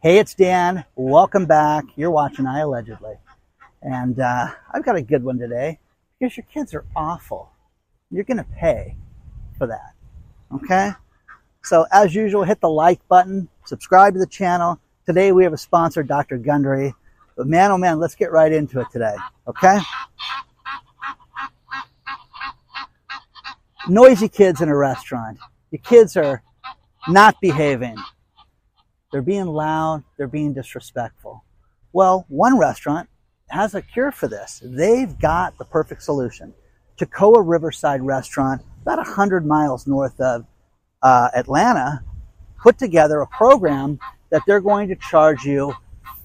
Hey, it's Dan. Welcome back. You're watching I Allegedly. And I've got a good one today because your kids are awful. You're going to pay for that. Okay? So as usual, hit the like button, subscribe to the channel. Today we have a sponsor, Dr. Gundry. But man, oh man, let's get right into it today. Okay? Noisy kids in a restaurant. Your kids are not behaving. They're being loud. They're being disrespectful. Well, one restaurant has a cure for this. They've got the perfect solution. Toccoa Riverside Restaurant, about 100 miles north of Atlanta, put together a program that they're going to charge you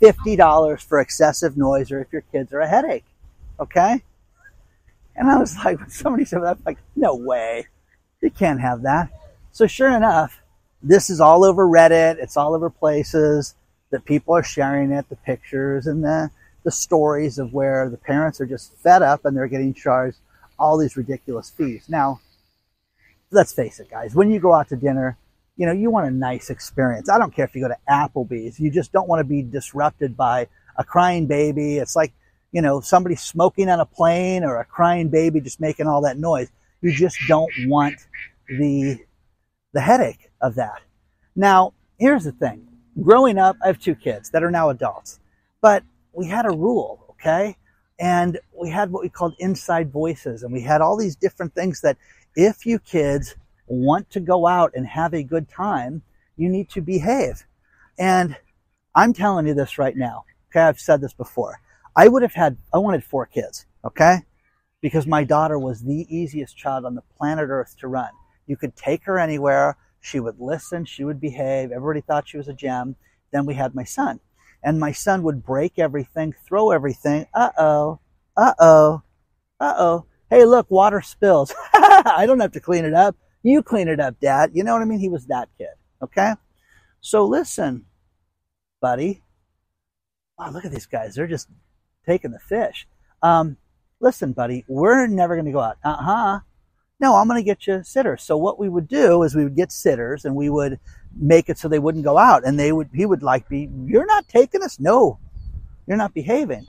$50 for excessive noise or if your kids are a headache. Okay? And I was like, when somebody said that, I'm like, no way. You can't have that. So sure enough, this is all over Reddit. It's all over places that people are sharing it, the pictures and the stories of where the parents are just fed up and they're getting charged all these ridiculous fees. Now, let's face it, guys. When you go out to dinner, you know, you want a nice experience. I don't care if you go to Applebee's. You just don't want to be disrupted by a crying baby. It's like, you know, somebody smoking on a plane or a crying baby just making all that noise. You just don't want the headache of that. Now, here's the thing. Growing up, I have two kids that are now adults, but we had a rule, okay? And we had what we called inside voices, and we had all these different things that if you kids want to go out and have a good time, you need to behave. And I'm telling you this right now, okay? I've said this before. I wanted four kids, okay? Because my daughter was the easiest child on the planet Earth to run. You could take her anywhere. She would listen. She would behave. Everybody thought she was a gem. Then we had my son. And my son would break everything, throw everything. Hey, look, water spills. I don't have to clean it up. You clean it up, Dad. You know what I mean? He was that kid, okay? So listen, buddy. Wow, look at these guys. They're just taking the fish. Listen, buddy, we're never going to go out. No, I'm going to get you sitters. So what we would do is we would get sitters and we would make it so they wouldn't go out. And you're not taking us. No, you're not behaving.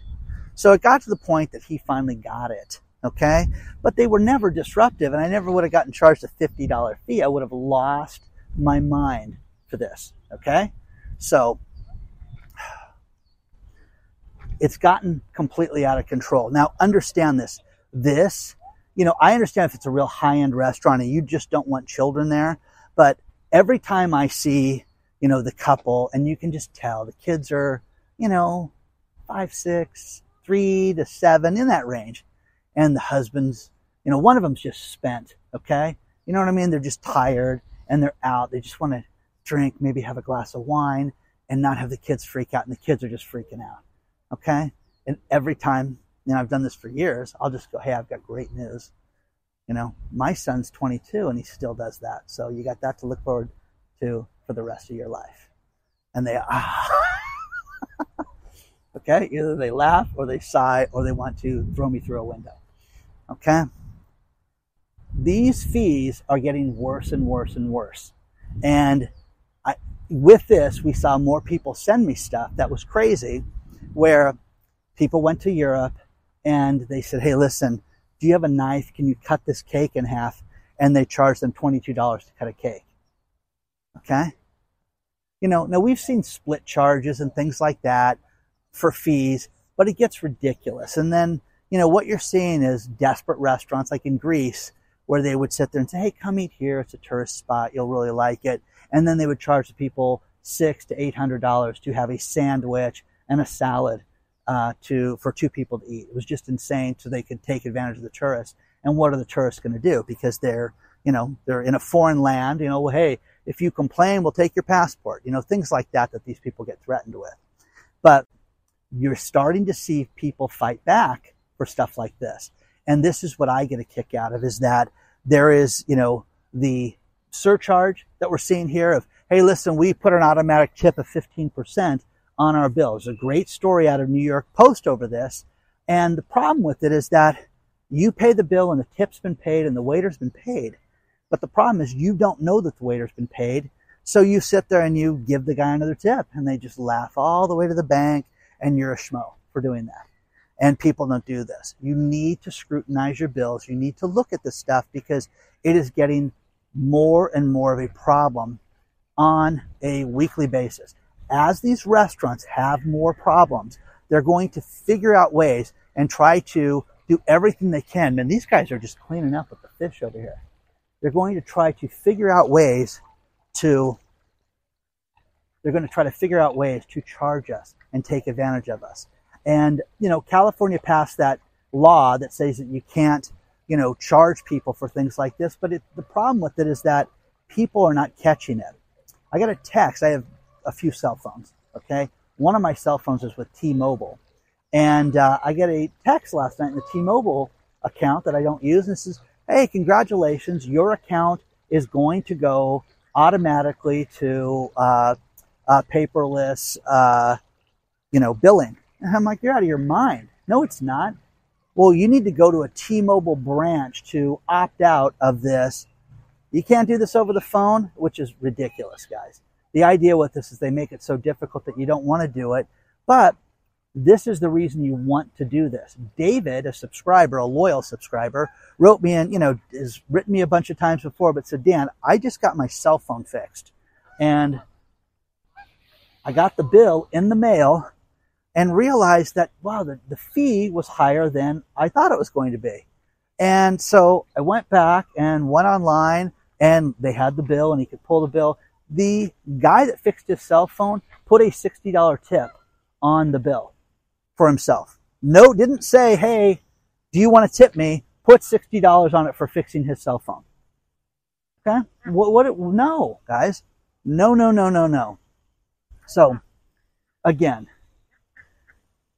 So it got to the point that he finally got it. Okay. But they were never disruptive. And I never would have gotten charged a $50 fee. I would have lost my mind for this. Okay. So it's gotten completely out of control. Now understand this. You know, I understand if it's a real high-end restaurant and you just don't want children there, but every time I see, you know, the couple, and you can just tell the kids are, you know, 5, 6, 3 to 7, in that range. And the husband's, you know, one of them's just spent, okay? You know what I mean? They're just tired and they're out. They just want to drink, maybe have a glass of wine and not have the kids freak out. And the kids are just freaking out, okay? And every time... And I've done this for years. I'll just go, hey, I've got great news. You know, my son's 22 and he still does that. So you got that to look forward to for the rest of your life. And they, okay, either they laugh or they sigh or they want to throw me through a window. Okay. These fees are getting worse and worse and worse. And with this, we saw more people send me stuff that was crazy where people went to Europe. And they said, hey, listen, do you have a knife? Can you cut this cake in half? And they charged them $22 to cut a cake. Okay? You know, now we've seen split charges and things like that for fees, but it gets ridiculous. And then, you know, what you're seeing is desperate restaurants like in Greece where they would sit there and say, hey, come eat here. It's a tourist spot. You'll really like it. And then they would charge the people $600 to $800 to have a sandwich and a salad for two people to eat. It was just insane, so they could take advantage of the tourists. And what are the tourists going to do? Because they're in a foreign land. You know, well, hey, if you complain, we'll take your passport. You know, things like that these people get threatened with. But you're starting to see people fight back for stuff like this. And this is what I get a kick out of, is that there is, you know, the surcharge that we're seeing here of, hey, listen, we put an automatic tip of 15% on our bill. There's a great story out of New York Post over this. And the problem with it is that you pay the bill and the tip's been paid and the waiter's been paid. But the problem is you don't know that the waiter's been paid. So you sit there and you give the guy another tip, and they just laugh all the way to the bank, and you're a schmo for doing that. And people don't do this. You need to scrutinize your bills. You need to look at this stuff because it is getting more and more of a problem on a weekly basis. As these restaurants have more problems, they're going to figure out ways and try to do everything they can. Man, these guys are just cleaning up with the fish over here. They're going to try to figure out ways to, charge us and take advantage of us. And, you know, California passed that law that says that you can't, you know, charge people for things like this. But the problem with it is that people are not catching it. I got a text. I have a few cell phones, okay? One of my cell phones is with T-Mobile. And I get a text last night in the T-Mobile account that I don't use. And it says, hey, congratulations, your account is going to go automatically to paperless, billing. And I'm like, you're out of your mind. No, it's not. Well, you need to go to a T-Mobile branch to opt out of this. You can't do this over the phone, which is ridiculous, guys. The idea with this is they make it so difficult that you don't want to do it. But this is the reason you want to do this. David, a subscriber, a loyal subscriber, wrote me in, has written me a bunch of times before, but said, Dan, I just got my cell phone fixed. And I got the bill in the mail and realized that, wow, the fee was higher than I thought it was going to be. And so I went back and went online, and they had the bill, and he could pull the bill. The guy that fixed his cell phone put a $60 tip on the bill for himself. No, didn't say, hey, do you want to tip me? Put $60 on it for fixing his cell phone. Okay? No, guys. No. So, again,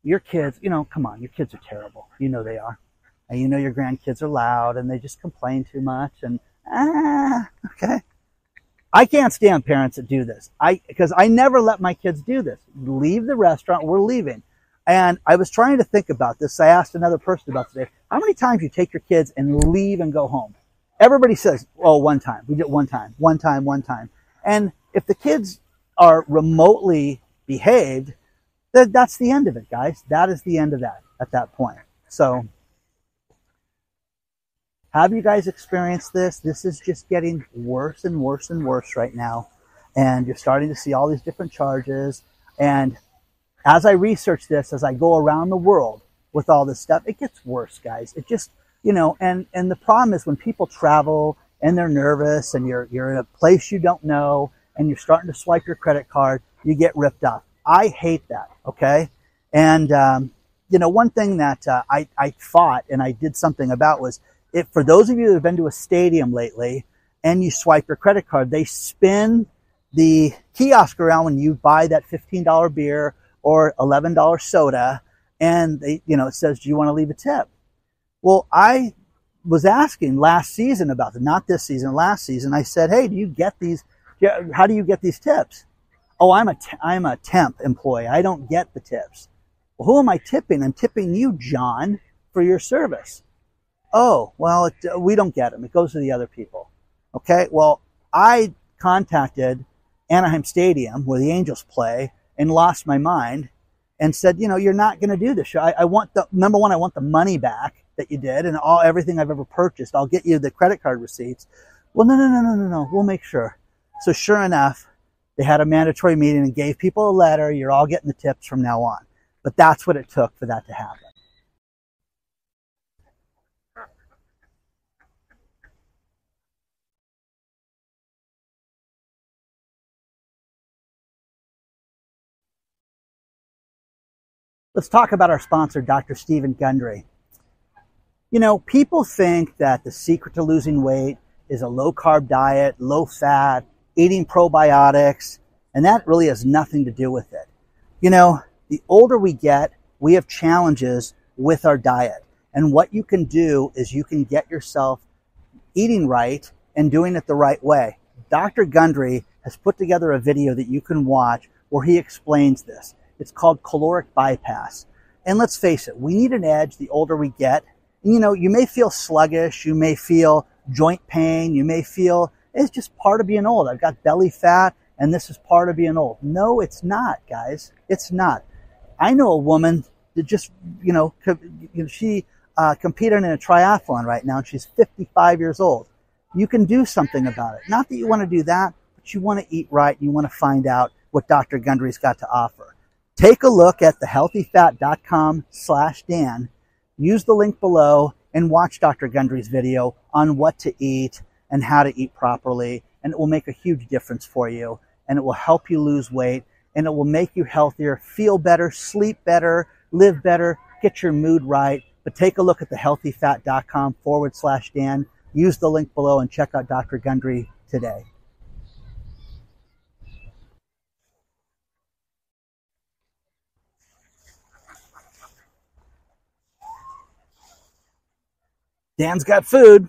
your kids, come on, your kids are terrible. You know they are. And you know your grandkids are loud, and they just complain too much, and okay. I can't stand parents that do this. Because I never let my kids do this. Leave the restaurant, we're leaving. And I was trying to think about this. I asked another person about today. How many times you take your kids and leave and go home? Everybody says, oh, one time. We did one time. And if the kids are remotely behaved, that's the end of it, guys. That is the end of that at that point. So have you guys experienced this? This is just getting worse and worse and worse right now. And you're starting to see all these different charges. And as I research this, as I go around the world with all this stuff, it gets worse, guys. It just, and the problem is when people travel and they're nervous and you're in a place you don't know and you're starting to swipe your credit card, you get ripped off. I hate that, okay? And, one thing that I fought and I did something about was, if for those of you that have been to a stadium lately and you swipe your credit card, they spin the kiosk around when you buy that $15 beer or $11 soda, and they, it says, do you want to leave a tip? Well, I was asking last season about it, not this season, last season. I said, hey, how do you get these tips? Oh, I'm a temp employee. I don't get the tips. Well, who am I tipping? I'm tipping you, John, for your service. Oh, well, we don't get them. It goes to the other people. Okay, well, I contacted Anaheim Stadium where the Angels play and lost my mind and said, you're not going to do this. I want I want the money back that you did and everything I've ever purchased. I'll get you the credit card receipts. Well, no. We'll make sure. So sure enough, they had a mandatory meeting and gave people a letter. You're all getting the tips from now on. But that's what it took for that to happen. Let's talk about our sponsor, Dr. Stephen Gundry. People think that the secret to losing weight is a low-carb diet, low-fat, eating probiotics, and that really has nothing to do with it. The older we get, we have challenges with our diet. And what you can do is you can get yourself eating right and doing it the right way. Dr. Gundry has put together a video that you can watch where he explains this. It's called caloric bypass. And let's face it, we need an edge the older we get. And, you may feel sluggish, you may feel joint pain, you may feel, it's just part of being old. I've got belly fat. and this is part of being old. No, it's not, guys. It's not. I know a woman that just, you know, she competed in a triathlon right now, and she's 55 years old. You can do something about it. Not that you want to do that, but you want to eat right, and you want to find out what Dr. Gundry's got to offer. Take a look at thehealthyfat.com/Dan. Use the link below and watch Dr. Gundry's video on what to eat and how to eat properly, and it will make a huge difference for you, and it will help you lose weight, and it will make you healthier, feel better, sleep better, live better, get your mood right. But take a look at thehealthyfat.com/Dan. Use the link below and check out Dr. Gundry today. Dan's got food.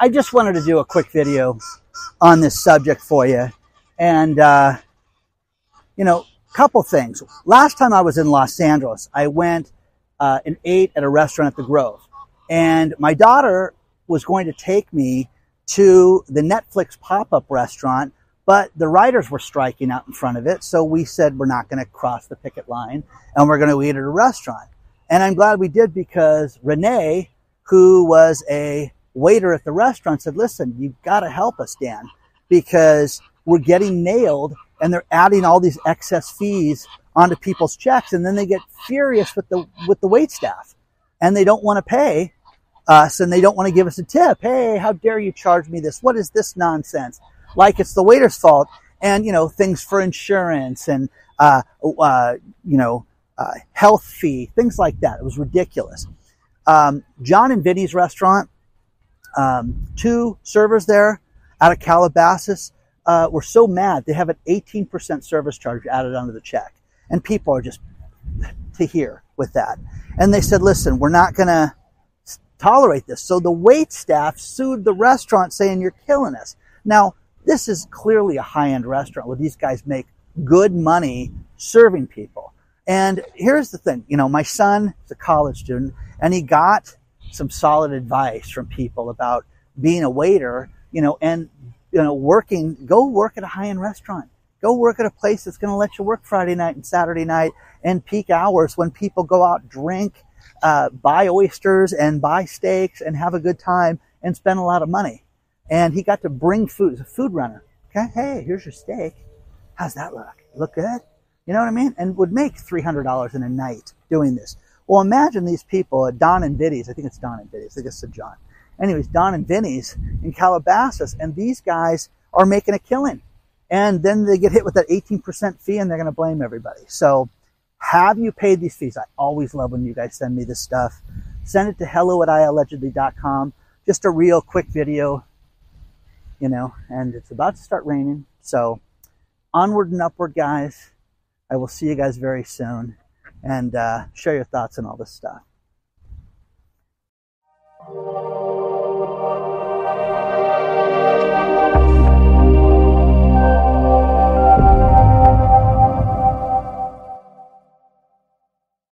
I just wanted to do a quick video on this subject for you. And, you know, couple things. Last time I was in Los Angeles, I went and ate at a restaurant at the Grove. And my daughter was going to take me to the Netflix pop-up restaurant, but the writers were striking out in front of it. So we said we're not going to cross the picket line and we're going to eat at a restaurant. And I'm glad we did, because Renee, who was a waiter at the restaurant, said, listen, you've got to help us, Dan, because we're getting nailed and they're adding all these excess fees onto people's checks. And then they get furious with the waitstaff, and they don't want to pay us, and they don't want to give us a tip. Hey, how dare you charge me this? What is this nonsense? Like it's the waiter's fault. And, you know, things for insurance and, you know, health fee, things like that. It was ridiculous. Jon and Vinny's restaurant, two servers there out of Calabasas were so mad. They have an 18% service charge added onto the check. And people are just to hear with that. And they said, listen, we're not going to tolerate this. So the wait staff sued the restaurant saying, you're killing us. Now, this is clearly a high-end restaurant where these guys make good money serving people. And here's the thing, you know, my son is a college student, and he got some solid advice from people about being a waiter, you know, and, you know, go work at a high-end restaurant. Go work at a place that's going to let you work Friday night and Saturday night and peak hours when people go out, drink, buy oysters and buy steaks and have a good time and spend a lot of money. And he got to bring food. He's a food runner. Okay. Hey, here's your steak. How's that look? Look good? You know what I mean? And would make $300 in a night doing this. Well, imagine these people at Don and Vinny's. I think it's Don and Vinny's. I guess it's John. Anyways, Don and Vinny's in Calabasas. And these guys are making a killing. And then they get hit with that 18% fee, and they're going to blame everybody. So have you paid these fees? I always love when you guys send me this stuff. Send it to hello@iallegedly.com. Just a real quick video, you know, and it's about to start raining. So onward and upward, guys. I will see you guys very soon, and share your thoughts on all this stuff.